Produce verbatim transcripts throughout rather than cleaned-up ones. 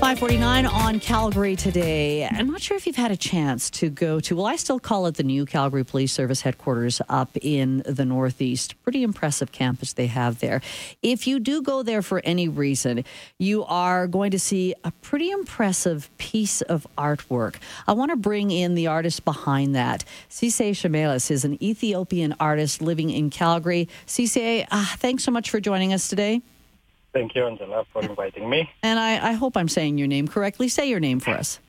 five forty-nine on Calgary Today. I'm not sure if you've had a chance to go to, well, I still call it the new Calgary Police Service headquarters up in the Northeast. Pretty impressive campus they have there. If you do go there for any reason, you are going to see a pretty impressive piece of artwork. I want to bring in the artist behind that. Sisay Shimeles is an Ethiopian artist living in Calgary. Sisay, uh, thanks so much for joining us today. Thank you, Angela, for inviting me. And I, I hope I'm saying your name correctly. Say your name for us.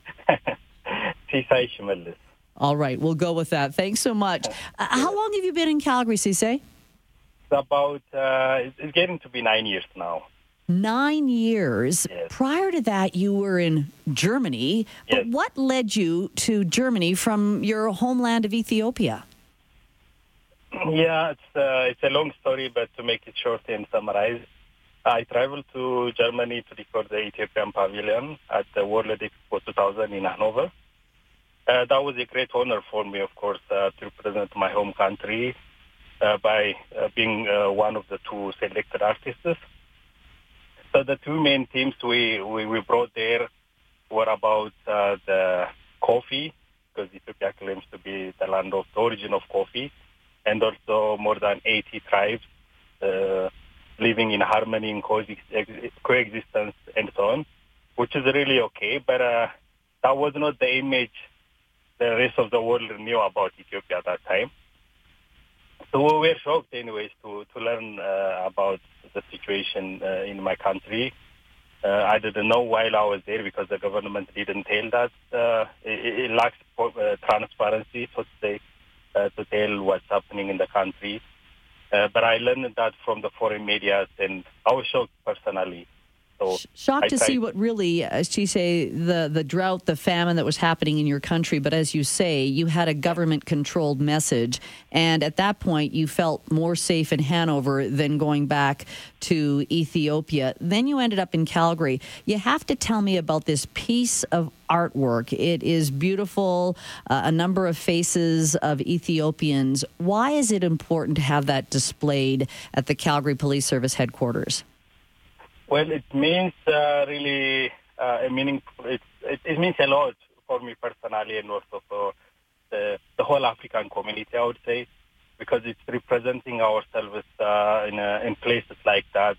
Sisay Shimeles. All right, we'll go with that. Thanks so much. Uh, how long have you been in Calgary, Sisay? It's about, uh, it's getting to be nine years now. Nine years. Yes. Prior to that, you were in Germany. Yes. But what led you to Germany from your homeland of Ethiopia? Yeah, it's, uh, it's a long story, but to make it short and summarize, I traveled to Germany to record the Ethiopian pavilion at the World Expo two thousand in Hanover. Uh, that was a great honor for me, of course, uh, to represent my home country uh, by uh, being uh, one of the two selected artists. So the two main themes we, we, we brought there were about uh, the coffee, because Ethiopia claims to be the land of the origin of coffee, and also more than eighty tribes uh, living in harmony and coexistence and so on, which is really okay. But uh, that was not the image the rest of the world knew about Ethiopia at that time. So we were shocked anyways to, to learn uh, about the situation uh, in my country. Uh, I didn't know while I was there because the government didn't tell that. Uh, it, it lacks uh, transparency, so to say, uh, to tell what's happening in the country. Uh, but I learned that from the foreign media, and I was shocked personally. So shocked I to tried- see what really, as she say, the, the drought, the famine that was happening in your country. But as you say, you had a government-controlled message, and at that point, you felt more safe in Hanover than going back to Ethiopia. Then you ended up in Calgary. You have to tell me about this piece of artwork. It is beautiful, uh, a number of faces of Ethiopians. Why is it important to have that displayed at the Calgary Police Service headquarters? Well, it means uh, really uh, a meaning. It, it, it means a lot for me personally, and also for the, the whole African community, I would say, because it's representing ourselves uh, in, uh, in places like that,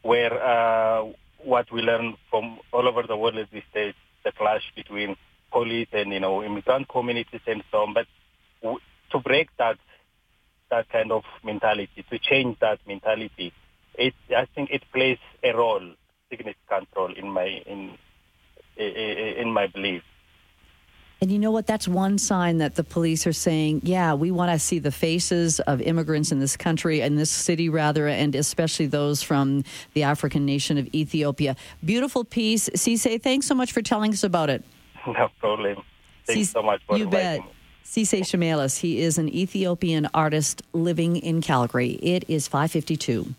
where uh, what we learn from all over the world is these days, the clash between police and, you know, immigrant communities and so on. But w- to break that that kind of mentality, to change that mentality. It, I think it plays a role, significant role in my in in my belief. And you know what? That's one sign that the police are saying, yeah, we want to see the faces of immigrants in this country, in this city rather, and especially those from the African nation of Ethiopia. Beautiful piece. Sisay, thanks so much for telling us about it. No problem. Thanks Sisay, so much for you inviting bet. me. Sisay Shimeles, he is an Ethiopian artist living in Calgary. It is five fifty-two.